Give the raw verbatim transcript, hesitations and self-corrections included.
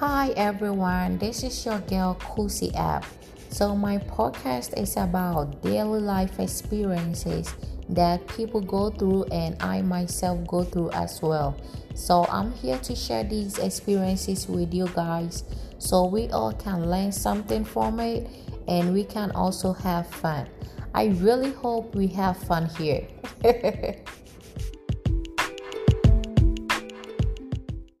Hi everyone, this is your girl Kusi F. So my podcast is about daily life experiences that people go through and I myself go through as well. So I'm here to share these experiences with you guys so we all can learn something from it and we can also have fun. I really hope we have fun here.